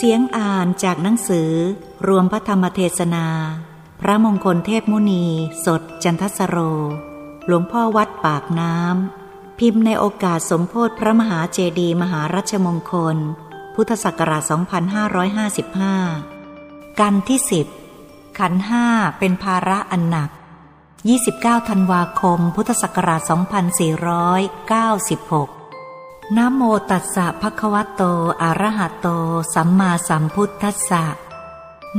เสียงอ่านจากหนังสือรวมพระธรรมเทศนาพระมงคลเทพมุนีสดจันทสโรหลวงพ่อวัดปากน้ำพิมพ์ในโอกาสสมโภชพระมหาเจดีย์มหารัชมงคลพุทธศักราช2555กันที่10ขันธ์5เป็นภาระอันหนัก29ธันวาคมพุทธศักราช2496นะโมตัสสะภะคะวะโตอะระหะโตสัมมาสัมพุทธัสสะ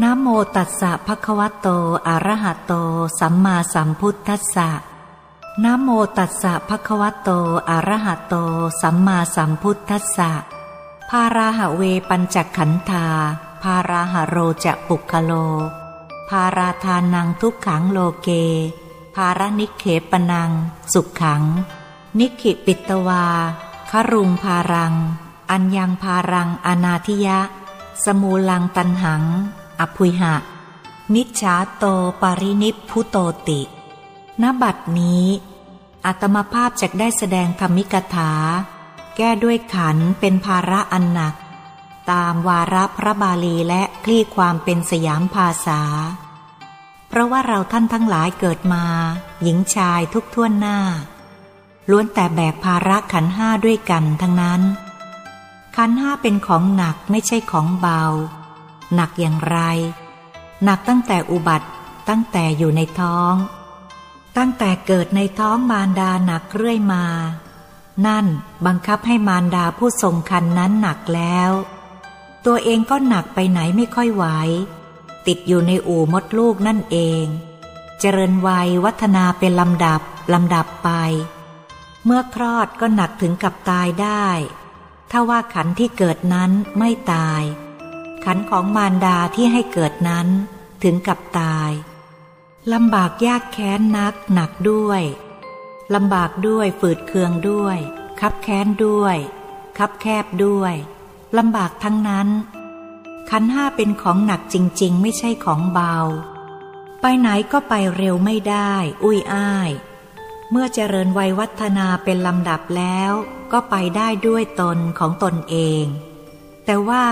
นะโมตัสสะภะคะวะโตอะระหะโตสัมมาสัมพุทธัสสะนะโมตัสสะภะคะวะโตอะระหะโตสัมมาสัมพุทธัสสะภาราหะเวปัญจขันธาภาราหะโรจะปุคโลภาราทานังทุกขังโลเกภารนิเขปนังสุขขังนิขิปิตวาครุงภารังอัญญังภารังอนาธิยะสมูลังตันหังอภุยหะนิจฉาโตปารินิพพุโตติณบัดนี้อาตมาภาพจักได้แสดงธรรมิกถาแก้ด้วยขันธ์เป็นภาระอันหนักตามวาระพระบาลีและคลี่ความเป็นสยามภาษาเพราะว่าเราท่านทั้งหลายเกิดมาหญิงชายทุกทั่วหน้าล้วนแต่แบกภาระขันธ์ห้าด้วยกันทั้งนั้นขันธ์ห้าเป็นของหนักไม่ใช่ของเบาหนักอย่างไรหนักตั้งแต่อุบัติตั้งแต่อยู่ในท้องตั้งแต่เกิดในท้องมารดาหนักเรื่อยมานั่นบังคับให้มารดาผู้ทรงขันธ์นั้นหนักแล้วตัวเองก็หนักไปไหนไม่ค่อยไหวติดอยู่ในอู่มดลูกนั่นเองเจริญวัยวัฒนาเป็นลำดับไปเมื่อคลอดก็หนักถึงกับตายได้ถ้าว่าขันธ์ที่เกิดนั้นไม่ตายขันธ์ของมารดาที่ให้เกิดนั้นถึงกับตายลำบากยากแค้นนักหนักด้วยลำบากด้วยฝืดเคืองด้วยคับแค้นด้วยคับแคบด้วยลำบากทั้งนั้นขันธ์ห้าเป็นของหนักจริงๆไม่ใช่ของเบาไปไหนก็ไปเร็วไม่ได้อุ้ยอ้ายเมื่อเจริญวัยวัฒนาเป็นลำดับแล้วก็ไปได้ด้วยตนของตนเองแต่ว่า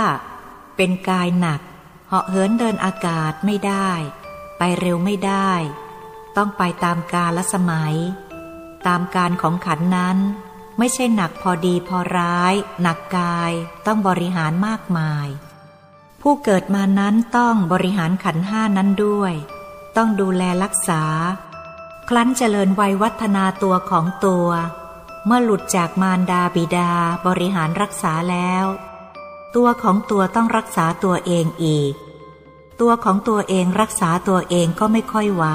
เป็นกายหนักเหาะเหินเดินอากาศไม่ได้ไปเร็วไม่ได้ต้องไปตามกาลสมัยตามการของขันธ์นั้นไม่ใช่หนักพอดีพอร้ายหนักกายต้องบริหารมากมายผู้เกิดมานั้นต้องบริหารขันธ์ห้านั้นด้วยต้องดูแลรักษาครั้นเจริญวัยวัฒนาตัวของตัวเมื่อหลุดจากมารดาบิดาบริหารรักษาแล้วตัวของตัวต้องรักษาตัวเองอีกตัวของตัวเองรักษาตัวเองก็ไม่ค่อยไหว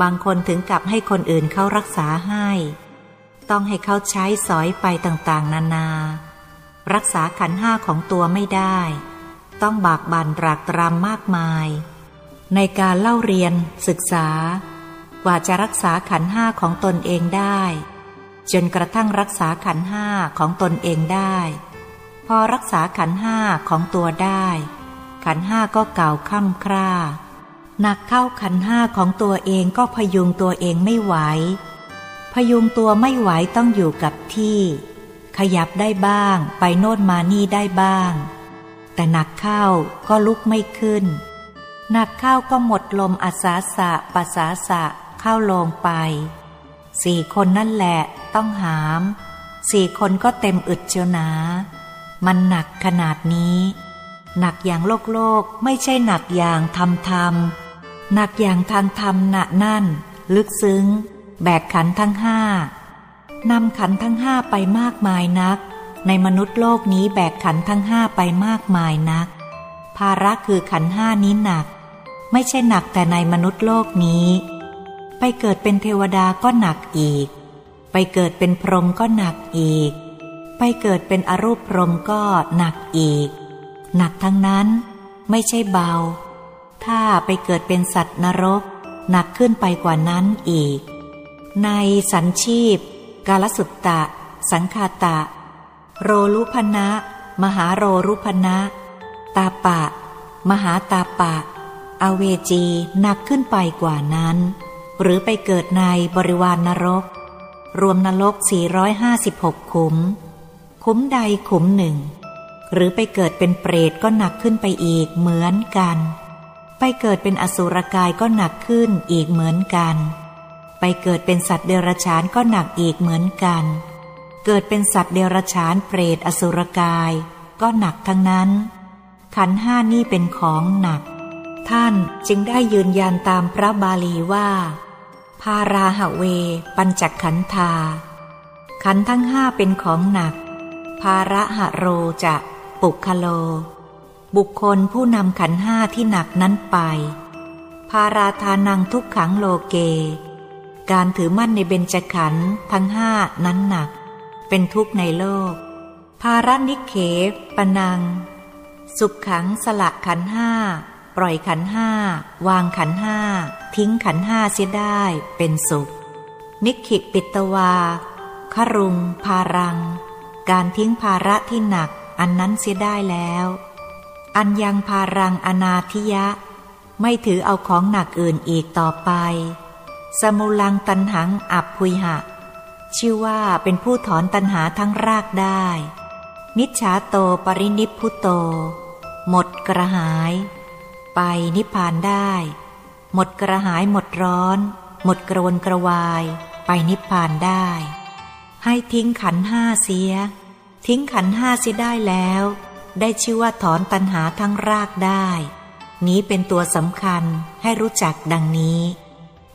บางคนถึงกับให้คนอื่นเขารักษาให้ต้องให้เขาใช้สอยไปต่างๆนานารักษาขันธ์ห้าของตัวไม่ได้ต้องบากบั่นตรากตรำมากมายในการเล่าเรียนศึกษากว่าจะรักษาขันธ์ห้าของตนเองได้จนกระทั่งรักษาขันธ์ห้าของตนเองได้พอรักษาขันธ์ห้าของตัวได้ขันธ์ห้าก็เก่าคล่ำคร่าหนักเข้าขันธ์ห้าของตัวเองก็พยุงตัวเองไม่ไหวพยุงตัวไม่ไหวต้องอยู่กับที่ขยับได้บ้างไปโน่นมานี่ได้บ้างแต่หนักเข้าก็ลุกไม่ขึ้นหนักเข้าก็หมดลมอาสาสะปัสสาสะเข้าลงไป4 คนนั่นแหละต้องหาม4 คนก็เต็มอึดเจียวหนามันหนักขนาดนี้หนักอย่างโลกไม่ใช่หนักอย่างธรรมหนักอย่างทางธรรมน่ะนั่นลึกซึ้งแบกขันทั้งห้านำขันทั้งห้าไปมากมายนักในมนุษย์โลกนี้แบกขันทั้งห้าไปมากมายนักภาระคือขันธ์ห้านี้หนักไม่ใช่หนักแต่ในมนุษย์โลกนี้ไปเกิดเป็นเทวดาก็หนักอีกไปเกิดเป็นพรหมก็หนักอีกไปเกิดเป็นอรูปพรหมก็หนักอีกหนักทั้งนั้นไม่ใช่เบาถ้าไปเกิดเป็นสัตว์นรกหนักขึ้นไปกว่านั้นอีกในสัญชีพกาลสุตตะสังคาตะโรรุพนะมหาโรรุพนะตาปะมหาตาปะอเวจีหนักขึ้นไปกว่านั้นหรือไปเกิดในบริวารนรกรวมนรก456 ขุมใดขุมหนึ่ง หรือไปเกิดเป็นเปรตก็หนักขึ้นไปอีกเหมือนกันไปเกิดเป็นอสุรกายก็หนักขึ้นอีกเหมือนกันไปเกิดเป็นสัตว์เดรัจฉานก็หนักอีกเหมือนกันเกิดเป็นสัตว์เดรัจฉานเปรตอสุรกายก็หนักทั้งนั้นขันธ์ห้านี่เป็นของหนักท่านจึงได้ยืนยันตามพระบาลีว่าภาราหะเวปัญจขันธาขันธ์ทั้งห้าเป็นของหนักภาระหะโรจะปุคโลบุคคลผู้นำขันธ์ห้าที่หนักนั้นไปภาราทานังทุกขังโลเกการถือมั่นในเบญจขันธ์ทั้งห้านั้นหนักเป็นทุกข์ในโลกภาระนิเคปนังสุขขังสละขันธ์ห้าปล่อยขันธ์ห้าวางขันธ์ห้าทิ้งขันธ์ห้าเสียได้เป็นสุขนิขิปิตวาครุงภารังการทิ้งภาระที่หนักอันนั้นเสียได้แล้วอัญญังภารังอนาธิยะไม่ถือเอาของหนักอื่นอีกต่อไปสมุลังตันหังอัพพุยหะชื่อว่าเป็นผู้ถอนตัณหาทั้งรากได้นิชฌาโตปรินิพพุโตหมดกระหายไปนิพพานได้หมดกระหายหมดร้อนหมดกระวนกระวายไปนิพพานได้ให้ทิ้งขันธ์ห้าเสียทิ้งขันธ์ห้าเสียได้แล้วได้ชื่อว่าถอนตัณหาทั้งรากได้นี้เป็นตัวสำคัญให้รู้จักดังนี้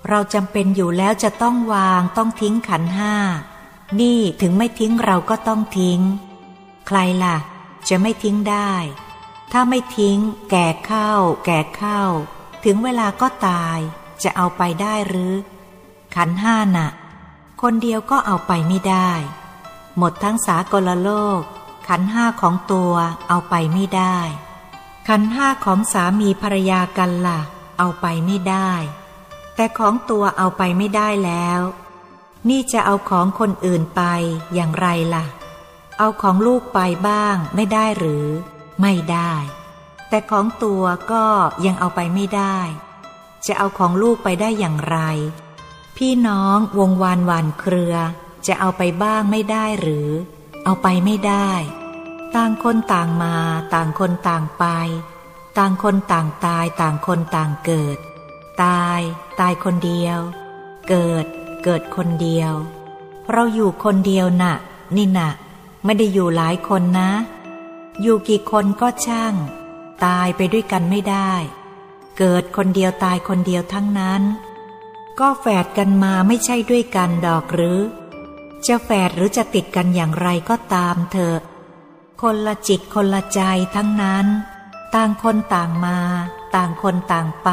เราจำเป็นอยู่แล้วจะต้องวางต้องทิ้งขันธ์ห้านี่ถึงไม่ทิ้งเราก็ต้องทิ้งใครล่ะจะไม่ทิ้งได้ถ้าไม่ทิ้งแก่เข้าถึงเวลาก็ตายจะเอาไปได้หรือขันธ์ห้าน่ะคนเดียวก็เอาไปไม่ได้หมดทั้งสากลโลกขันธ์ห้าของตัวเอาไปไม่ได้ขันธ์ห้าของสามีภรรยากันล่ะเอาไปไม่ได้แต่ของตัวเอาไปไม่ได้แล้วนี่จะเอาของคนอื่นไปอย่างไรล่ะเอาของลูกไปบ้างไม่ได้หรือไม่ได้แต่ของตัวก็ยังเอาไปไม่ได้จะเอาของลูกไปได้อย่างไรพี่น้องวงวานหว่านเครือจะเอาไปบ้างไม่ได้หรือเอาไปไม่ได้ต่างคนต่างมาต่างคนต่างไปต่างคนต่างตายต่างคนต่างเกิดตายคนเดียวเกิดคนเดียวเราอยู่คนเดียวน่ะนี่น่ะไม่ได้อยู่หลายคนนะอยู่กี่คนก็ช่างตายไปด้วยกันไม่ได้เกิดคนเดียวตายคนเดียวทั้งนั้นก็แฝดกันมาไม่ใช่ด้วยกันดอกหรือจะแฝดหรือจะติดกันอย่างไรก็ตามเถอะคนละจิตคนละใจทั้งนั้นต่างคนต่างมาต่างคนต่างไป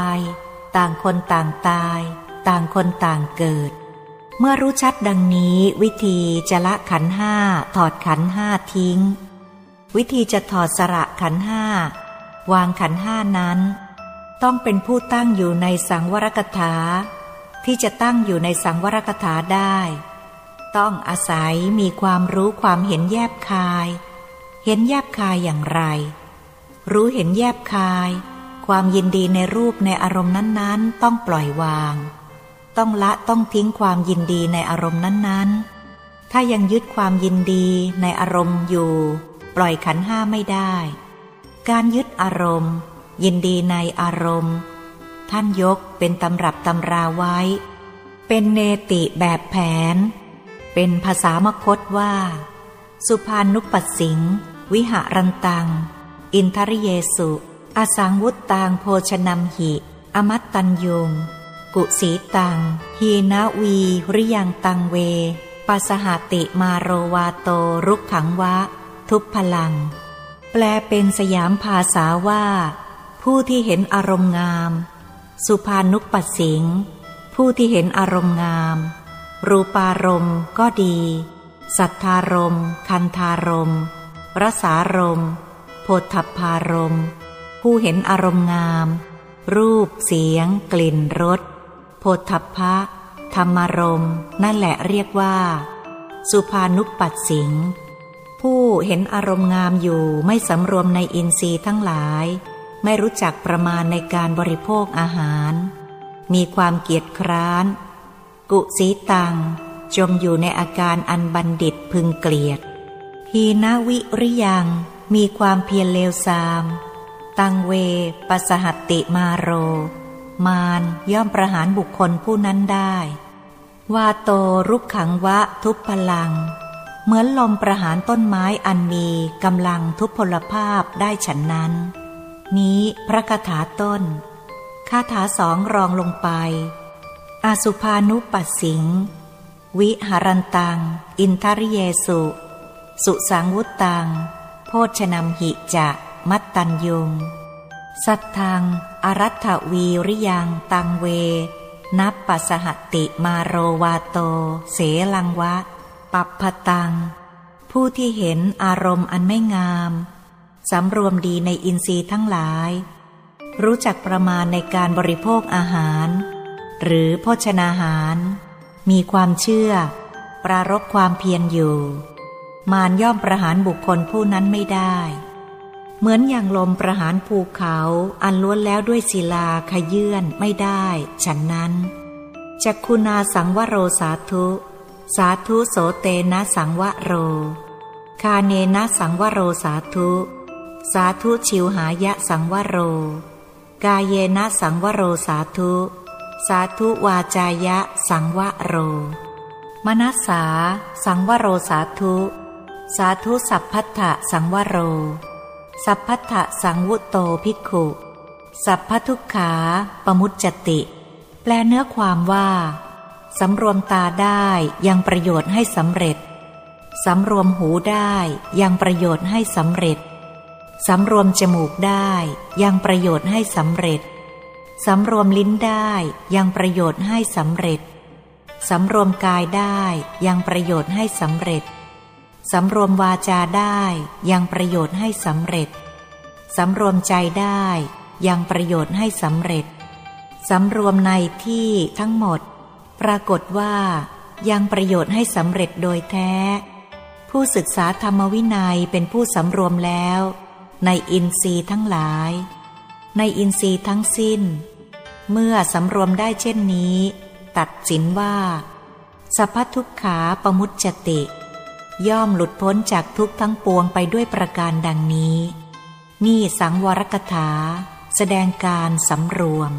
ต่างคนต่างตายต่างคนต่างเกิดเมื่อรู้ชัดดังนี้วิธีจะละขันธ์ห้าถอดขันธ์ห้าทิ้งวิธีจะถอดสระขันธ์ห้าวางขันธ์ห้านั้นต้องเป็นผู้ตั้งอยู่ในสังวรกถาที่จะตั้งอยู่ในสังวรกถาได้ต้องอาศัยมีความรู้ความเห็นแยบคายเห็นแยบคายอย่างไรรู้เห็นแยบคายความยินดีในรูปในอารมณ์นั้นๆต้องปล่อยวางต้องละต้องทิ้งความยินดีในอารมณ์นั้นๆถ้ายังยึดความยินดีในอารมณ์อยู่ปล่อยขันธ์ห้าไม่ได้การยึดอารมณ์ยินดีในอารมณ์ท่านยกเป็นตำรับตำราไว้เป็นเนติแบบแผนเป็นภาษามคธว่าสุภานุปัสสิงวิหารันตังอินทริเยสุอสังวุตตังโภชนัมหิอมัตตัญยุงกุสีตังฮีนาวีริยังตังเวปัสหติมาโรวาโตรุกขังวะทุพพลังแปลเป็นสยามภาษาว่าผู้ที่เห็นอารมณ์งามสุภานุปัสสิงผู้ที่เห็นอารมณ์งามรูปารมณ์ก็ดีสัทธารมณ์คันธารมณ์รสารมณ์โผฏฐัพพารมณ์ผู้เห็นอารมณ์งามรูปเสียงกลิ่นรสโผฏฐัพพะธรรมารมณ์นั่นแหละเรียกว่าสุภานุปัสสิงผู้เห็นอารมณ์งามอยู่ไม่สำรวมในอินทรีย์ทั้งหลายไม่รู้จักประมาณในการบริโภคอาหารมีความเกียจคร้านกุสีตังจมอยู่ในอาการอันบัณฑิตพึงเกลียดฮีนวิริยัง มีความเพียรเลวทรามตังเวปัสสหัตติมาโรมารย่อมประหารบุคคลผู้นั้นได้วาโตรุกขังวะทุพพลังเหมือนลมประหารต้นไม้อันมีกำลังทุพพลภาพได้ฉันนั้นนี้พระคาถาต้นคาถาสองรองลงไปอาสุภานุปัสสิงวิหารันตังอินทริเยสุสุสังวุตตังโพชนำหิจะมัตตัญยุงสัทธังอรัตถวีริยังตังเวนับปัสสหติมาโรวาโตเสลังวะปัพพตังผู้ที่เห็นอารมณ์อันไม่งามสำรวมดีในอินทรีย์ทั้งหลายรู้จักประมาณในการบริโภคอาหารหรือโภชนาหารมีความเชื่อปรารภความเพียรอยู่มารย่อมประหารบุคคลผู้นั้นไม่ได้เหมือนอย่างลมประหารภูเขาอันล้วนแล้วด้วยศิลาขยื่นไม่ได้ฉันนั้นจักขุนาสังวโรสาธุสาธุโสเตนะสังวโรคาเนนะสังวโรสาธุสาธุชิวหายะสังวโรกายเยนะสังวโรสาธุสาธุวาจายะสังวโรมนัสสาสังวโรสาธุสาธุสัพพัทธะสังวโรสัพพัทธะสังวุตโตภิกขุสัพพทุกขาปมุจจติแปลเนื้อความว่าสำรวมตาได้ยังประโยชน์ให้สำเร็จสำรวมหูได้ยังประโยชน์ให้สำเร็จสำรวมจมูกได้ยังประโยชน์ให้สำเร็จสำรวมลิ้นได้ยังประโยชน์ให้สำเร็จสำรวมกายได้ยังประโยชน์ให้สำเร็จสำรวมวาจาได้ยังประโยชน์ให้สำเร็จสำรวมใจได้ยังประโยชน์ให้สำเร็จสำรวมในที่ทั้งหมดปรากฏว่ายังประโยชน์ให้สำเร็จโดยแท้ผู้ศึกษาธรรมวินัยเป็นผู้สำรวมแล้วในอินทรีย์ทั้งหลายในอินทรีย์ทั้งสิ้นเมื่อสำรวมได้เช่นนี้ตัดสินว่าสัพพทุกขาปมุจจติย่อมหลุดพ้นจากทุกข์ทั้งปวงไปด้วยประการดังนี้นี่สังวรกถาแสดงการสำรวม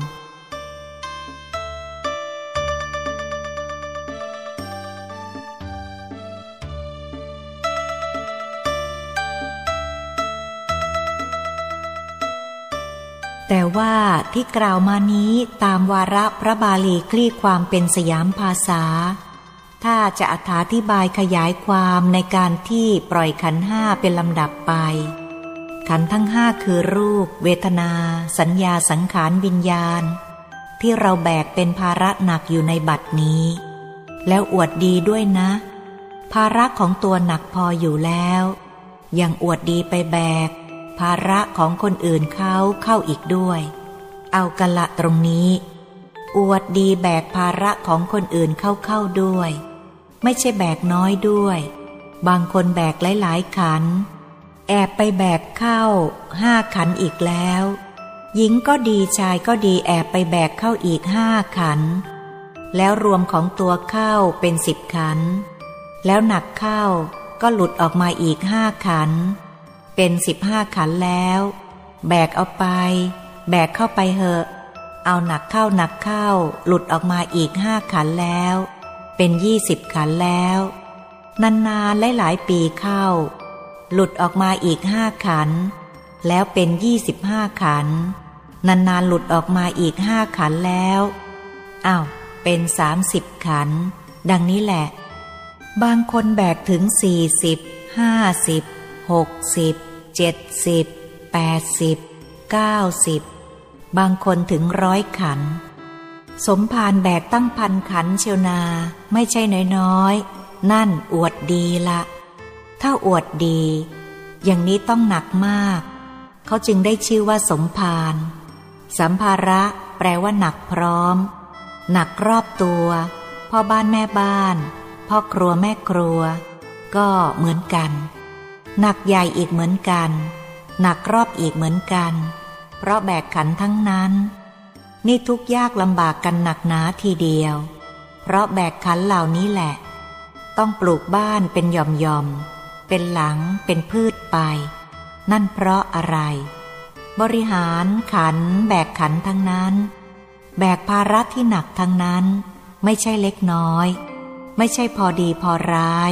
แต่ว่าที่กล่าวมานี้ตามวาระพระบาลีคลี่ความเป็นสยามภาษาถ้าจะอธิบายขยายความในการที่ปล่อยขันธ์ห้าเป็นลำดับไปขันธ์ทั้งห้าคือรูปเวทนาสัญญาสังขารวิญญาณที่เราแบกเป็นภาระหนักอยู่ในบัดนี้แล้วอวดดีด้วยนะภาระของตัวหนักพออยู่แล้วยังอวดดีไปแบกภาระของคนอื่นเขาเข้าอีกด้วยเอากันละตรงนี้อวดดีแบกภาระของคนอื่นเข้าด้วยไม่ใช่แบกน้อยด้วยบางคนแบกหลายๆขันแอบไปแบกเข้า5 ขันอีกแล้วหญิงก็ดีชายก็ดีแอบไปแบกเข้าอีก5 ขันแล้วรวมของตัวเข้าเป็น10 ขันแล้วหนักเข้าก็หลุดออกมาอีก5 ขันเป็น15 ขันแล้วแบกเอาไปแบกเข้าไปเหอะเอาหนักเข้าหลุดออกมาอีก5 ขันแล้วเป็น20 ขันแล้วนานๆหลายปีเข้าหลุดออกมาอีก5 ขันแล้วเป็น25 ขันนานๆหลุดออกมาอีก5 ขันแล้วอ้าวเป็น30 ขันดังนี้แหละบางคนแบกถึง40 50 60 70 80 90บางคนถึง100 ขันสมภารแบกตั้ง1,000 ขันเชียวนาไม่ใช่น้อยๆนั่นอวดดีละถ้าอวดดีอย่างนี้ต้องหนักมากเขาจึงได้ชื่อว่าสมภารสัมภาระแปลว่าหนักพร้อมหนักรอบตัวพ่อบ้านแม่บ้านพ่อครัวแม่ครัวก็เหมือนกันหนักใหญ่อีกเหมือนกันหนักรอบอีกเหมือนกันเพราะแบกขันทั้งนั้นนี่ทุกยากลำบากกันหนักหนาทีเดียวเพราะแบกขันเหล่านี้แหละต้องปลูกบ้านเป็นหย่อมเป็นหลังเป็นพืชไป นั่นเพราะอะไรบริหารขันแบกขันทั้งนั้นแบกภาระที่หนักทั้งนั้นไม่ใช่เล็กน้อยไม่ใช่พอดีพอร้าย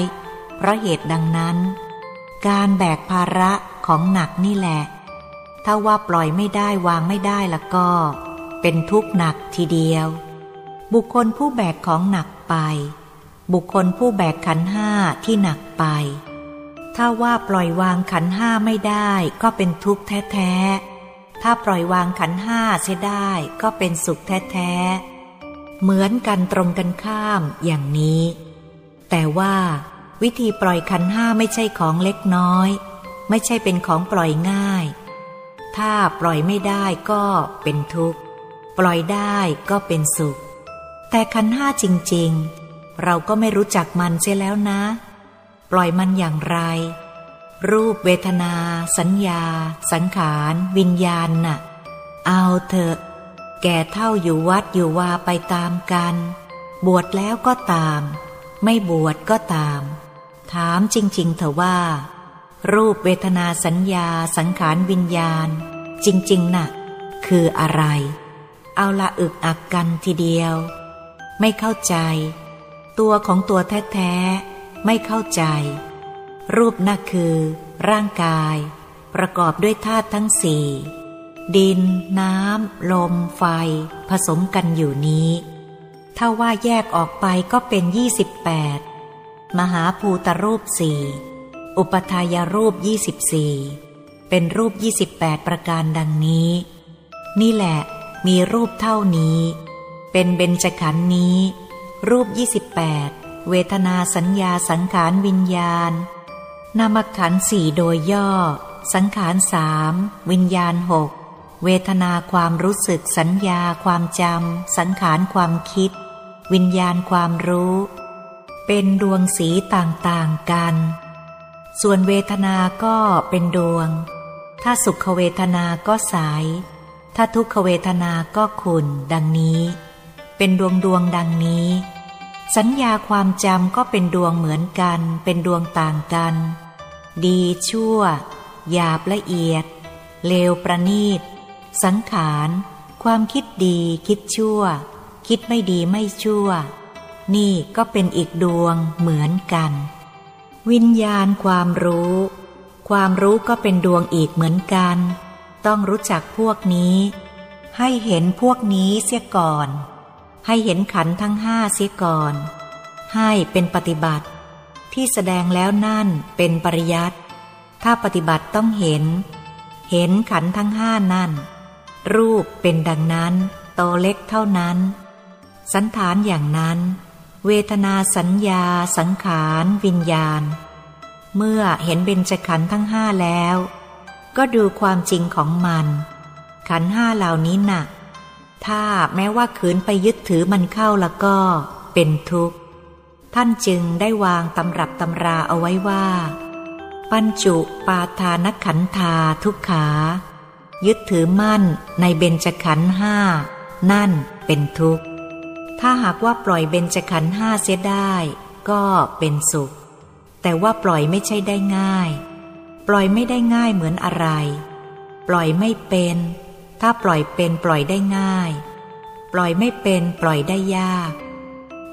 เพราะเหตุดังนั้นการแบกภาระของหนักนี่แหละถ้าว่าปล่อยไม่ได้วางไม่ได้ละก็เป็นทุกข์หนักทีเดียวบุคคลผู้แบกของหนักไปบุคคลผู้แบกขันธ์ห้าที่หนักไปถ้าว่าปล่อยวางขันธ์ห้าไม่ได้ก็เป็นทุกข์แท้ๆถ้าปล่อยวางขันธ์ห้าเสียได้ก็เป็นสุขแท้ๆเหมือนกันตรงกันข้ามอย่างนี้แต่ว่าวิธีปล่อยขันธ์ห้าไม่ใช่ของเล็กน้อยไม่ใช่เป็นของปล่อยง่ายถ้าปล่อยไม่ได้ก็เป็นทุกข์ปล่อยได้ก็เป็นสุขแต่ขันธ์ห้าจริงๆเราก็ไม่รู้จักมันเสียแล้วนะปล่อยมันอย่างไรรูปเวทนาสัญญาสังขารวิญญาณน่ะเอาเถอะแก่เท่าอยู่วัดอยู่วาไปตามกันบวชแล้วก็ตามไม่บวชก็ตามถามจริงๆเถอะว่ารูปเวทนาสัญญาสังขารวิญญาณจริงๆน่ะคืออะไรเอาละอึกอักกันทีเดียวไม่เข้าใจตัวของตัวแท้ๆไม่เข้าใจรูปน่ะคือร่างกายประกอบด้วยธาตุทั้งสี่ดินน้ำลมไฟผสมกันอยู่นี้ถ้าว่าแยกออกไปก็เป็น28มหาภูตรูปสี่อุปทายรูป24เป็นรูป28ประการดังนี้นี่แหละมีรูปเท่านี้เป็นเบญจขันธ์นี้รูป28เวทนาสัญญาสังขารวิญญาณนามขันธ์4โดยย่อสังขาร3วิญญาณ6เวทนาความรู้สึกสัญญาความจำสังขารความคิดวิญญาณความรู้เป็นดวงสีต่างๆกันส่วนเวทนาก็เป็นดวงถ้าสุขเวทนาก็ใสถ้าทุกขเวทนาก็ขุ่นดังนี้เป็นดวงดังนี้สัญญาความจำก็เป็นดวงเหมือนกันเป็นดวงต่างกันดีชั่วหยาบละเอียดเลวประณีตสังขารความคิดดีคิดชั่วคิดไม่ดีไม่ชั่วนี่ก็เป็นอีกดวงเหมือนกันวิญญาณความรู้ก็เป็นดวงอีกเหมือนกันต้องรู้จักพวกนี้ให้เห็นพวกนี้เสียก่อนให้เห็นขันธ์ทั้งห้าเสียก่อนให้เป็นปฏิบัติที่แสดงแล้วนั่นเป็นปริยัติถ้าปฏิบัติต้องเห็นขันธ์ทั้งห้านั่นรูปเป็นดังนั้นโตเล็กเท่านั้นสันฐานอย่างนั้นเวทนาสัญญาสังขารวิญญาณเมื่อเห็นเบญจขันธ์ทั้งห้าแล้วก็ดูความจริงของมันขันธ์ห้าเหล่านี้น่ะถ้าแม้ว่าขืนไปยึดถือมันเข้าแล้วก็เป็นทุกข์ท่านจึงได้วางตำรับตำราเอาไว้ว่าปัญจุปาทานขันธาทุกขายึดถือมั่นในเบญจขันธ์ห้านั่นเป็นทุกข์ถ้าหากว่าปล่อยเบญจขันธ์ห้าเสียได้ก็เป็นสุขแต่ว่าปล่อยไม่ใช่ได้ง่ายปล่อยไม่ได้ง่ายเหมือนอะไรปล่อยไม่เป็นถ้าปล่อยเป็นปล่อยได้ง่ายปล่อยไม่เป็นปล่อยได้ยาก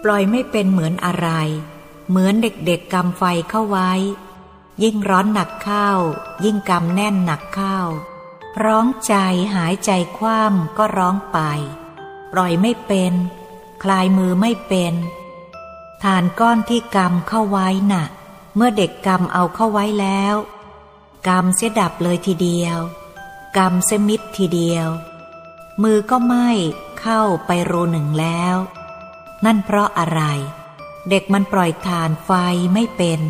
ปล่อยไม่เป็นเหมือนอะไรเหมือนเด็กๆกำไฟเข้าไว้ยิ่งร้อนหนักเข้ายิ่งกำแน่นหนักเข้าร้องใจหายใจคว่ำก็ร้องไปปล่อยไม่เป็นคลายมือไม่เป็นฐานก้อนที่กำเข้าไว้น่ะเมื่อเด็กกำเอาเข้าไว้แล้วกำเสียดับเลยทีเดียวกำเสียมิดทีเดียวมือก็ไม่เข้าไปรูหนึ่งแล้วนั่นเพราะอะไรเด็กมันปล่อยฐานไฟไม่เป็น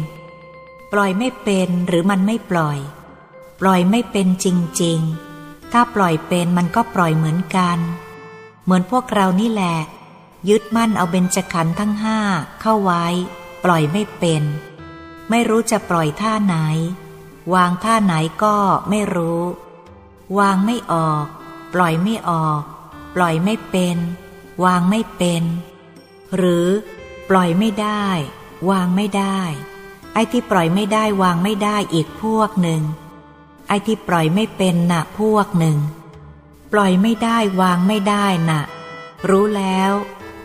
ปล่อยไม่เป็นหรือมันไม่ปล่อยไม่เป็นจริงๆถ้าปล่อยเป็นมันก็ปล่อยเหมือนกันเหมือนพวกเรานี่แหละยึดมั่นเอาเบญจขันธ์ทั้งห้าเข้าไว้ปล่อยไม่เป็นไม่รู้จะปล่อยท่าไหนวางท่าไหนก็ไม่รู้วางไม่ออกปล่อยไม่ออกปล่อยไม่เป็นวางไม่เป็นหรือปล่อยไม่ได้วางไม่ได้ไอ้ที่ปล่อยไม่ได้วางไม่ได้อีกพวกหนึ่ง ไอ้ที่ปล่อยไม่เป็นน่ะพวกหนึ่งปล่อยไม่ได้วางไม่ได้น่ะรู้แล้ว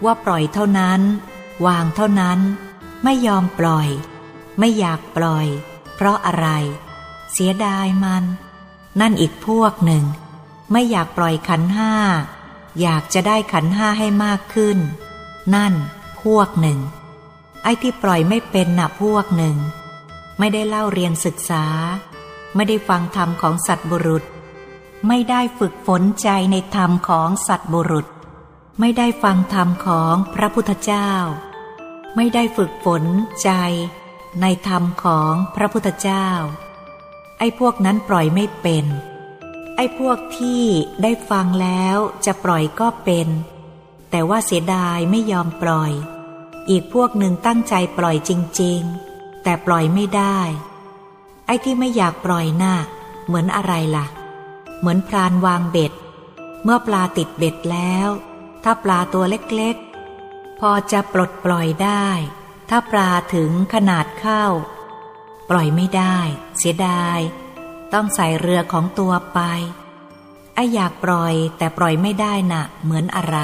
ว่าปล่อยเท่านั้นวางเท่านั้นไม่ยอมปล่อยไม่อยากปล่อยเพราะอะไรเสียดายมันนั่นอีกพวกหนึ่งไม่อยากปล่อยขันธ์ห้าอยากจะได้ขันธ์ห้าให้มากขึ้นนั่นพวกหนึ่งไอ้ที่ปล่อยไม่เป็นน่ะพวกหนึ่งไม่ได้เล่าเรียนศึกษาไม่ได้ฟังธรรมของสัตบุรุษไม่ได้ฝึกฝนใจในธรรมของสัตบุรุษไม่ได้ฟังธรรมของพระพุทธเจ้าไม่ได้ฝึกฝนใจในธรรมของพระพุทธเจ้าไอ้พวกนั้นปล่อยไม่เป็นไอ้พวกที่ได้ฟังแล้วจะปล่อยก็เป็นแต่ว่าเสียดายไม่ยอมปล่อยอีกพวกหนึ่งตั้งใจปล่อยจริงๆแต่ปล่อยไม่ได้ไอ้ที่ไม่อยากปล่อยน่ะเหมือนอะไรล่ะเหมือนพรานวางเบ็ดเมื่อปลาติดเบ็ดแล้วถ้าปลาตัวเล็กๆพอจะปลดปล่อยได้ถ้าปลาถึงขนาดเข้าปล่อยไม่ได้เสียดายต้องใส่เรือของตัวไปไอ้อยากปล่อยแต่ปล่อยไม่ได้น่ะเหมือนอะไร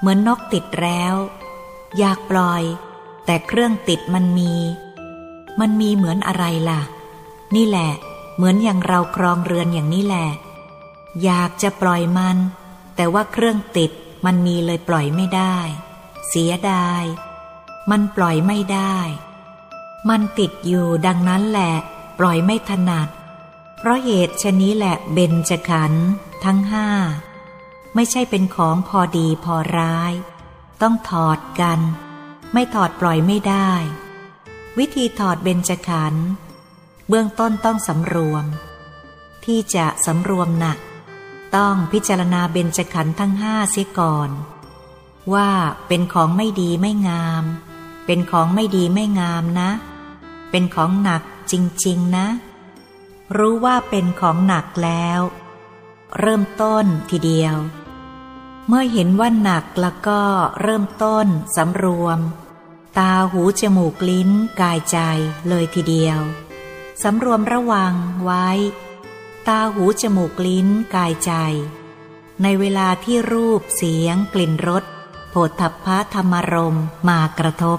เหมือนนกติดแล้วอยากปล่อยแต่เครื่องติดมันมีเหมือนอะไรล่ะนี่แหละเหมือนอย่างเราครองเรือนอย่างนี้แหละอยากจะปล่อยมันแต่ว่าเครื่องติดมันมีเลยปล่อยไม่ได้เสียดายมันปล่อยไม่ได้มันติดอยู่ดังนั้นแหละปล่อยไม่ถนัดเพราะเหตุชะนี้แหละเบญจขันธ์ทั้งห้าไม่ใช่เป็นของพอดีพอร้ายต้องถอดกันไม่ถอดปล่อยไม่ได้วิธีถอดเบญจขันธ์เบื้องต้นต้องสำรวมที่จะสำรวมน่ะต้องพิจารณาเบญจขันธ์ทั้งห้าเสียก่อนว่าเป็นของไม่ดีไม่งามเป็นของไม่ดีไม่งามนะเป็นของหนักจริงๆนะรู้ว่าเป็นของหนักแล้วเริ่มต้นทีเดียวเมื่อเห็นว่าหนักแล้วก็เริ่มต้นสำรวมตาหูจมูกลิ้นกายใจเลยทีเดียวสำรวมระวังไว้ตาหูจมูกลิ้นกายใจในเวลาที่รูปเสียงกลิ่นรสโผฏฐัพพะธรรมารมณ์มากระทบ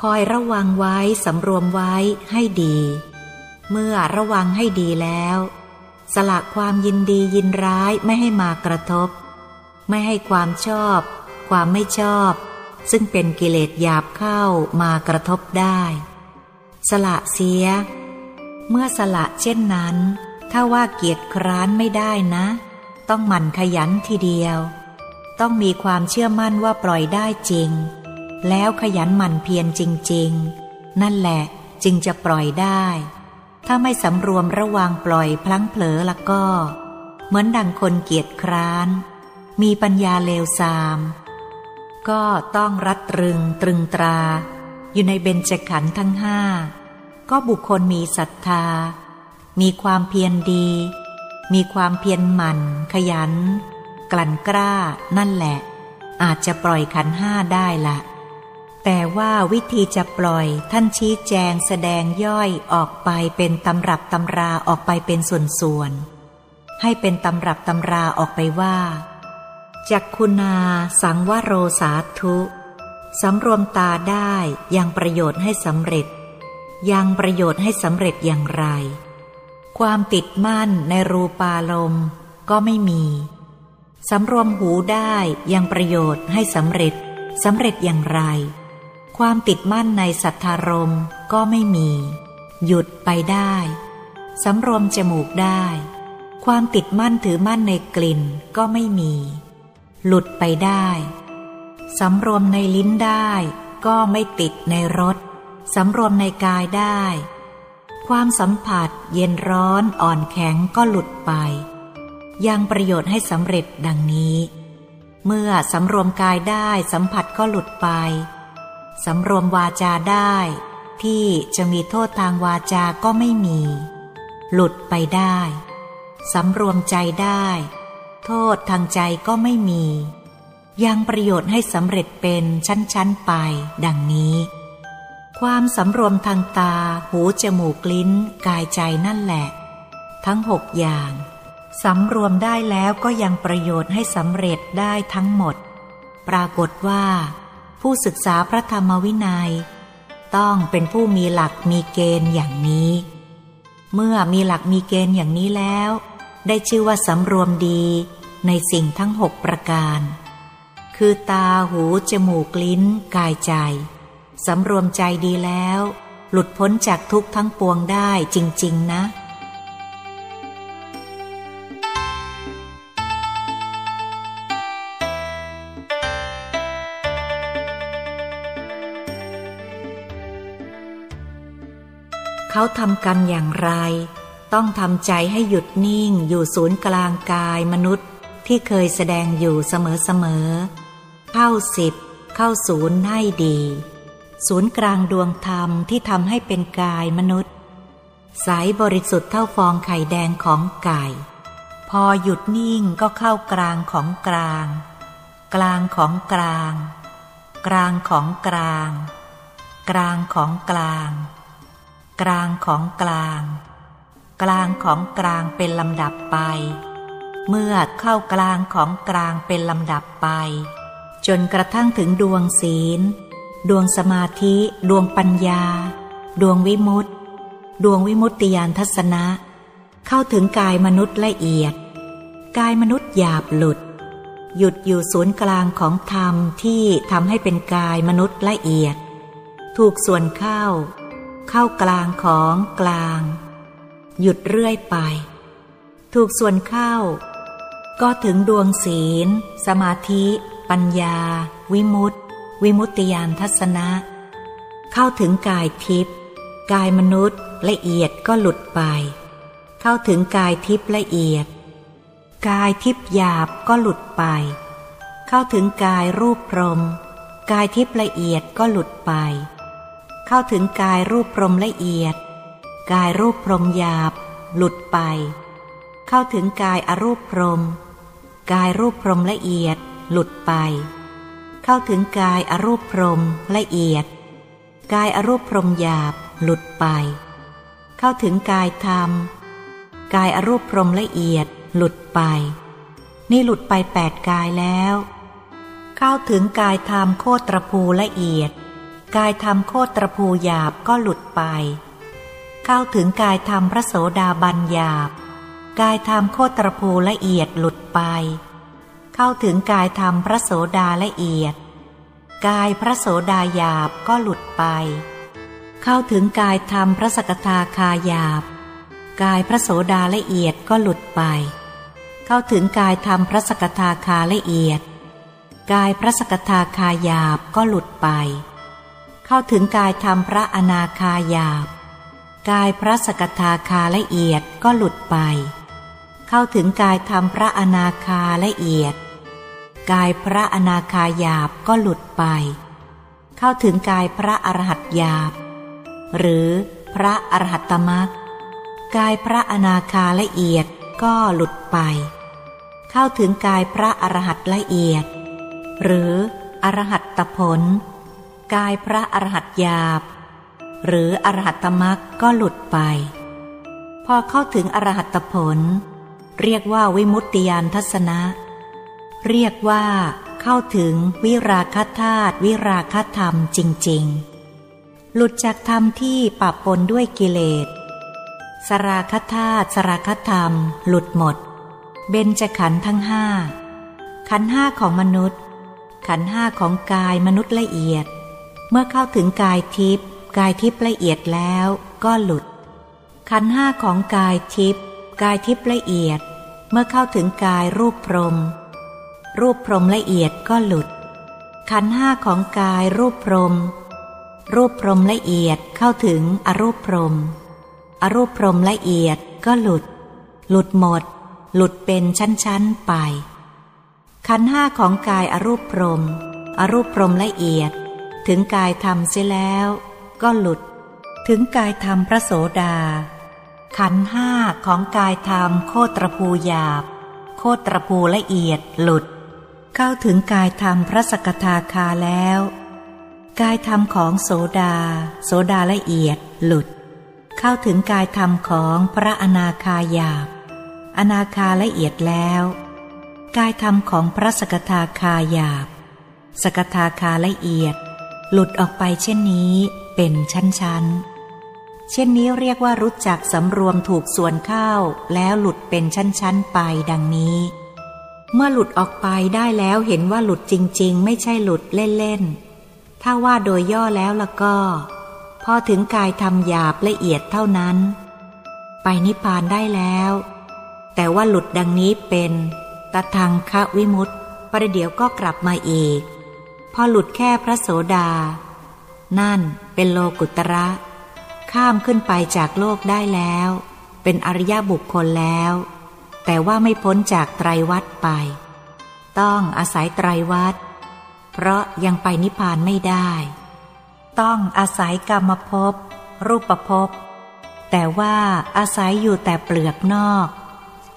คอยระวังไว้สำรวมไว้ให้ดีเมื่อระวังให้ดีแล้วสละความยินดียินร้ายไม่ให้มากระทบไม่ให้ความชอบความไม่ชอบซึ่งเป็นกิเลสหยาบเข้ามากระทบได้สละเสียเมื่อสละเช่นนั้นถ้าว่าเกียจคร้านไม่ได้นะต้องหมั่นขยันทีเดียวต้องมีความเชื่อมั่นว่าปล่อยได้จริงแล้วขยันหมั่นเพียรจริงๆนั่นแหละจึงจะปล่อยได้ถ้าไม่สำรวมระวังปล่อยพลั้งเผลอละก็เหมือนดังคนเกียจคร้านมีปัญญาเลวทรามก็ต้องรัดรึงตรึงตราอยู่ในเบญจขันธ์ทั้งห้าก็บุคคลมีศรัทธามีความเพียรดีมีความเพียรหมั่นขยันกลั่นกล้านั่นแหละอาจจะปล่อยขันธ์ห้าได้ละแต่ว่าวิธีจะปล่อยท่านชี้แจงแสดงย่อยออกไปเป็นตำรับตำราออกไปเป็นส่วนๆให้เป็นตำรับตำราออกไปว่าจักขุนาสังวโรสาธุสำรวมตาได้ยังประโยชน์ให้สำเร็จยังประโยชน์ให้สำเร็จอย่างไรความติดมั่นในรูปารมณ์ก็ไม่มีสำรวมหูได้ยังประโยชน์ให้สำเร็จอย่างไรความติดมั่นในสัทธารมณ์ก็ไม่มีหยุดไปได้สำรวมจมูกได้ความติดมั่นถือมั่นในกลิ่นก็ไม่มีหลุดไปได้สำรวมในลิ้นได้ก็ไม่ติดในรสสำรวมในกายได้ความสัมผัสเย็นร้อนอ่อนแข็งก็หลุดไปยังประโยชน์ให้สำเร็จดังนี้เมื่อสำรวมกายได้สัมผัสก็หลุดไปสำรวมวาจาได้ที่จะมีโทษทางวาจาก็ไม่มีหลุดไปได้สำรวมใจได้โทษทางใจก็ไม่มียังประโยชน์ให้สำเร็จเป็นชั้นๆไปดังนี้ความสำรวมทางตาหูจมูกลิ้นกายใจนั่นแหละ ทั้ง6อย่างสำรวมได้แล้วก็ยังประโยชน์ให้สำเร็จได้ทั้งหมดปรากฏว่าผู้ศึกษาพระธรรมวินัยต้องเป็นผู้มีหลักมีเกณฑ์อย่างนี้เมื่อมีหลักมีเกณฑ์อย่างนี้แล้วได้ชื่อว่าสำรวมดีในสิ่งทั้ง6ประการคือตาหูจมูกลิ้นกายใจสำรวมใจดีแล้วหลุดพ้นจากทุกข์ทั้งปวงได้จริงๆนะเขาทำกันอย่างไรต้องทำใจให้หยุดนิ่งอยู่ศูนย์กลางกายมนุษย์ที่เคยแสดงอยู่เสมอๆเข้า10เข้าศูนย์ให้ดีศูนย์กลางดวงธรรมที่ทำให้เป็นกายมนุษย์ใสบริสุทธิ์เท่าฟองไข่แดงของไก่พอหยุดนิ่งก็เข้ากลางของกลางกลางของกลางกลางของกลางกลางของกลางกลางของกลางกลางของกลางเป็นลำดับไปเมื่อเข้ากลางของกลางเป็นลำดับไปจนกระทั่งถึงดวงศีลดวงสมาธิดวงปัญญาดวงวิมุตติดวงวิมุตติญาณทัศนะเข้าถึงกายมนุษย์ละเอียดกายมนุษย์หยาบหลุดหยุดอยู่ศูนย์กลางของธรรมที่ทำให้เป็นกายมนุษย์ละเอียดถูกส่วนเข้ากลางของกลางหยุดเรื่อยไปถูกส่วนเข้าก็ถึงดวงศีลสมาธิปัญญาวิมุตติวิมุตติญาณทัศนะเข้าถึงกายทิพย์กายมนุษย์ละเอียดก็หลุดไปเข้าถึงกายทิพย์ละเอียดกายทิพย์หยาบก็หลุดไปเข้าถึงกายรูปพรหมกายทิพย์ละเอียดก็หลุดไปเข้าถึงกายรูปพรหมละเอียดกายรูปพรหมหยาบหลุดไปเข้าถึงกายอรูปพรหมกายรูปพรหมละเอียดหลุดไปเข้าถึงกายอรูปพรหมละเอียดกายอรูปพรหมหยาบหลุดไปเข้าถึงกายธรรมกายอรูปพรหมละเอียดหลุดไปนี่หลุดไป8กายแล้วเข้าถึงกายธรรมโคตรภูละเอียดกายธรรมโคตรภูหยาบก็หลุดไปเข้าถึงกายธรรมพระโสดาบันหยาบกายธรรมโคตรภูละเอียดหลุดไปเข้าถึงกายธรรมพระโสดาละเอียดกายพระโสดาหยาบก็หลุดไปเข้าถึงกายธรรมพระสกทาคาหยาบกายพระโสดาละเอียดก็หลุดไปเข้าถึงกายธรรมพระสกทาคาละเอียดกายพระสกทาคาหยาบก็หลุดไปเข้าถึงกายธรรมพระอนาคาหยาบกายพระสกทาคาละเอียดก็หลุดไปเข้าถึงกายธรรมพระอนาคาละเอียดกายพระอนาคาหยาบก็หลุดไปเข้าถึงกายพระอรหัตหยาบหรือพระอรหัตตมรรคกายพระอนาคาละเอียดก็หลุดไปเข้าถึงกายพระอรหัตละเอียดหรืออรหัตตผลกายพระอรหัตหยาบหรืออรหัตตมรรคก็หลุดไปพอเข้าถึงอรหัตตผลเรียกว่าวิมุตติญาณทัศนะเรียกว่าเข้าถึงวิราคะธาตุวิราคะธรรมจริงๆหลุดจากธรรมที่ปะปนด้วยกิเลสสราคะธาตุสราคะธรรมหลุดหมดเบญจขันธ์ทั้ง5ขันธ์5ของมนุษย์ขันธ์5ของกายมนุษย์ละเอียดเมื่อเข้าถึงกายทิพย์กายทิพย์ละเอียดแล้วก็หลุดขันธ์5ของกายทิพย์กายทิพย์ละเอียดเมื่อเข้าถึงกายรูปพรหมรูปพรหมละเอียดก็หลุดขันธ์5ของกายรูปพรหมรูปพรหมละเอียดเข้าถึงอรูปพรหมอรูปพรหมละเอียดก็หลุดหลุดหมดหลุดเป็นชั้นๆไปขันธ์5ของกายอรูปพรหมอรูปพรหมละเอียดถึงกายธรรมเสียแล้วก็หลุดถึงกายธรรมพระโสดาขันธ์5ของกายธรรมโคตรภูหยาบโคตรภูละเอียดหลุดเข้าถึงกายธรรมพระสกทาคาแล้วกายธรรมของโสดาละเอียดหลุด เข้าถึงกายธรรมของพระอนาคาหยาบอนาคาละเอียดแล้วกายธรรมของพระสกทาคาหยาบสกทาคาละเอียดหลุดออกไปเช่นนี้เป็นชั้นๆเช่นนี้เรียกว่ารู้จักสำรวมถูกส่วนเข้าแล้วหลุดเป็นชั้นๆไปดังนี้เมื่อหลุดออกไปได้แล้วเห็นว่าหลุดจริงๆไม่ใช่หลุดเล่นๆถ้าว่าโดยย่อแล้วละก็พอถึงกายธรรมหยาบละเอียดเท่านั้นไปนิพพานได้แล้วแต่ว่าหลุดดังนี้เป็นตทังควิมุตติประเดี๋ยวก็กลับมาอีกพอหลุดแค่พระโสดานั่นเป็นโลกุตระข้ามขึ้นไปจากโลกได้แล้วเป็นอริยบุคคลแล้วแต่ว่าไม่พ้นจากไตรวัฏไปต้องอาศัยไตรวัฏเพราะยังไปนิพพานไม่ได้ต้องอาศัยกามภพรูปภพแต่ว่าอาศัยอยู่แต่เปลือกนอก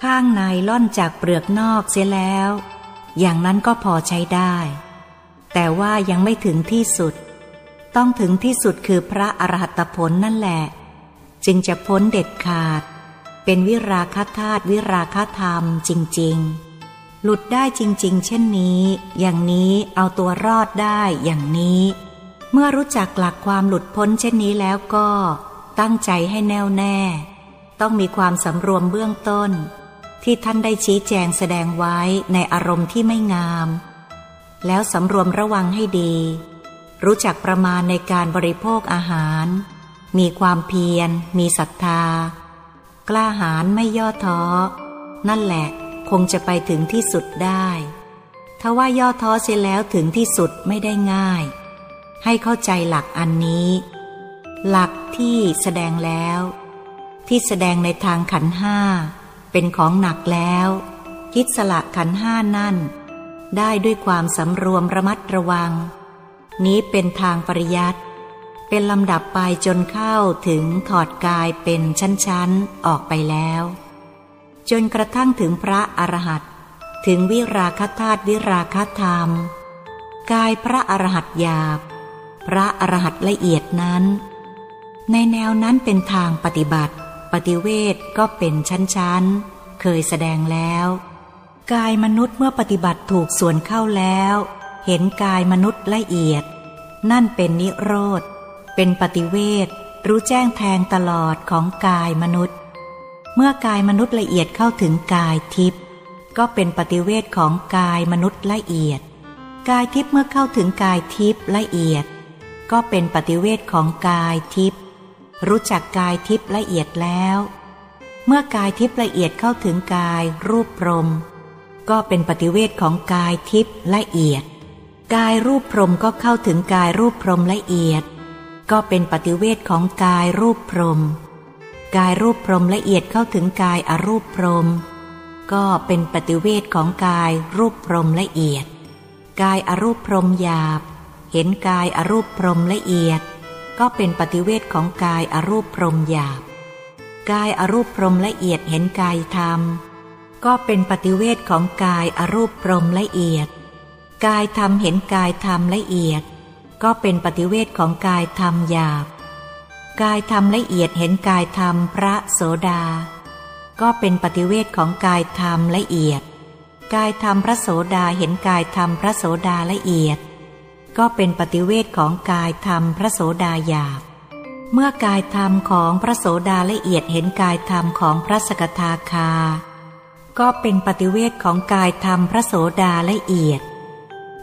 ข้างในล่อนจากเปลือกนอกเสียแล้วอย่างนั้นก็พอใช้ได้แต่ว่ายังไม่ถึงที่สุดต้องถึงที่สุดคือพระอรหัตผลนั่นแหละจึงจะพ้นเด็ดขาดเป็นวิราคะธาตุวิราคะธรรมจริงๆหลุดได้จริงๆเช่นนี้อย่างนี้เอาตัวรอดได้อย่างนี้เมื่อรู้จักหลักความหลุดพ้นเช่นนี้แล้วก็ตั้งใจให้แน่วแน่ต้องมีความสำรวมเบื้องต้นที่ท่านได้ชี้แจงแสดงไว้ในอารมณ์ที่ไม่งามแล้วสำรวมระวังให้ดีรู้จักประมาณในการบริโภคอาหารมีความเพียรมีศรัทธากล้าหาญไม่ย่อท้อนั่นแหละคงจะไปถึงที่สุดได้ถ้าว่าย่อท้อเสียแล้วถึงที่สุดไม่ได้ง่ายให้เข้าใจหลักอันนี้หลักที่แสดงแล้วที่แสดงในทางขันธ์ห้าเป็นของหนักแล้วคิดสละขันธ์ห้านั่นได้ด้วยความสำรวมระมัดระวังนี้เป็นทางปริยัติเป็นลำดับไปจนเข้าถึงถอดกายเป็นชั้นๆออกไปแล้วจนกระทั่งถึงพระอรหันต์ถึงวิราคะธาตุวิราคะธรรมกายพระอรหันต์หยาบพระอรหันต์ละเอียดนั้นในแนวนั้นเป็นทางปฏิบัติปฏิเวทก็เป็นชั้นๆเคยแสดงแล้วกายมนุษย์เมื่อปฏิบัติถูกส่วนเข้าแล้วเห็นกายมนุษย์ละเอียดนั่นเป็นนิโรธเป็นปฏิเวทรู้แจ้งแทงตลอดของกายมนุษย์เมื่อกายมนุษย์ละเอียดเข้าถึงกายทิพย์ก็เป็นปฏิเวทของกายมนุษย์ละเอียดกายทิพย์เมื่อเข้าถึงกายทิพย์ละเอียดก็เป็นปฏิเวทของกายทิพย์รู้จักกายทิพย์ละเอียดแล้วเมื่อกายทิพย์ละเอียดเข้าถึงกายรูปพรหมก็เป็นปฏิเวทของกายทิพย์ละเอียดกายรูปพรหมก็เข้าถึงกายรูปพรหมละเอียดก็เป็นปฏิเวทของกายรูปพรหมกายรูปพรหมละเอียดเข้าถึงกายอรูปพรหมก็เป็นปฏิเวทของกายรูปพรหมละเอียดกายอรูปพรหมหยาบเห็นกายอรูปพรหมละเอียดก็เป็นปฏิเวทของกายอรูปพรหมหยาบกายอรูปพรหมละเอียดเห็นกายธรรมก็เป็นปฏิเวทของกายอรูปพรหมละเอียดกายธรรมเห็นกายธรรมละเอียดก็เป็นปฏิเวทของกายธรรมหยาบกายธรรมละเอียดเห็นกายธรรมพระโสดาก็เป็นปฏิเวทของกายธรรมละเอียดกายธรรมพระโสดาเห็นกายธรรมพระโสดาละเอียดก็เป็นปฏิเวทของกายธรรมพระโสดาหยาบเมื่อกายธรรมของพระโสดาละเอียดเห็นกายธรรมของพระสกทาคาก็เป็นปฏิเวทของกายธรรมพระโสดาละเอียด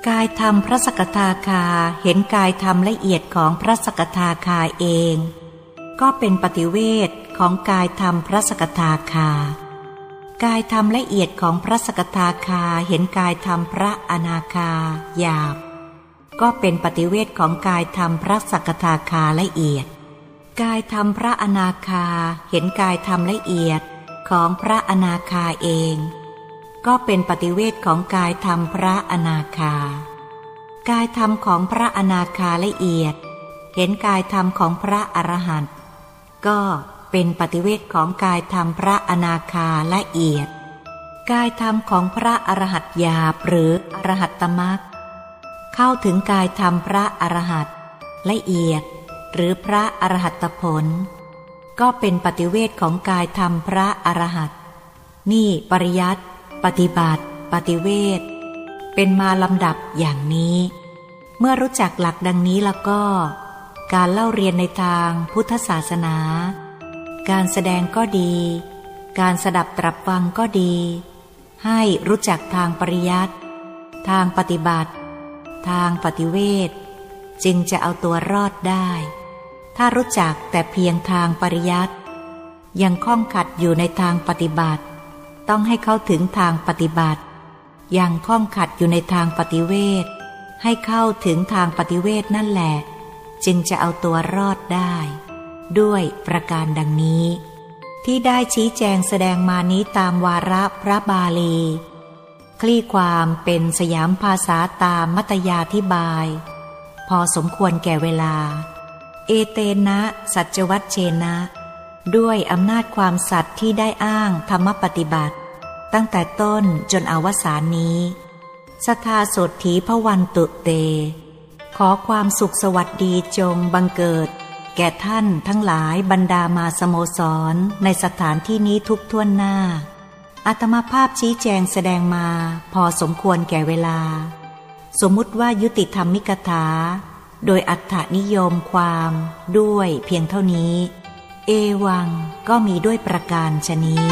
กายธรรมพระสกทาคาเห็นกายธรรมละเอียดของพระสกทาคาเองก็เป็นปฏิเวทของกายธรรมพระสกทาคากายธรรมละเอียดของพระสกทาคาเห็นกายธรรมพระอนาคาหยาบก็เป็นปฏิเวทของกายธรรมพระสกทาคาละเอียดกายธรรมพระอนาคาเห็นกายธรรมละเอียดของพระอนาคาเองก็เป็นปฏิเวทของกายธรรมพระอนาคากายธรรมของพระอนาคาละเอียดเห็นกายธรรมของพระอรหันต์ก็เป็นปฏิเวทของกายธรรมพระอนาคาละเอียดกายธรรมของพระอรหัตหยาบหรืออรหัตตมรรคเข้าถึงกายธรรมพระอรหัตละเอียดหรือพระอรหัตผล ก็เป็นปฏิเวทของกายธรรมพระอรหันต์นี่ปริยัติปฏิบัติปฏิเวทเป็นมาลำดับอย่างนี้เมื่อรู้จักหลักดังนี้แล้วก็การเล่าเรียนในทางพุทธศาสนาการแสดงก็ดีการสดับตรับฟังก็ดีให้รู้จักทางปริยัติทางปฏิบัติทางปฏิเวทจึงจะเอาตัวรอดได้ถ้ารู้จักแต่เพียงทางปริยัติยังข้องขัดอยู่ในทางปฏิบัติต้องให้เข้าถึงทางปฏิบัติยังข้องขัดอยู่ในทางปฏิเวทให้เข้าถึงทางปฏิเวทนั่นแหละจึงจะเอาตัวรอดได้ด้วยประการดังนี้ที่ได้ชี้แจงแสดงมานี้ตามวาระพระบาลีคลี่ความเป็นสยามภาษาตามมัตยาธิบายพอสมควรแก่เวลาเอเตนะสัจวัตเชนะด้วยอำนาจความสัตย์ที่ได้อ้างธรรมปฏิบัติตั้งแต่ต้นจนอวสานนี้สทาโสถีภวันตุเตขอความสุขสวัสดีจงบังเกิดแก่ท่านทั้งหลายบรรดามาสโมสรในสถานที่นี้ทุกท่วนหน้าอาตมาภาพชี้แจงแสดงมาพอสมควรแก่เวลาสมมุติว่ายุติธรรมิกถาโดยอัตถนิยมความด้วยเพียงเท่านี้เอวังก็มีด้วยประการฉะนี้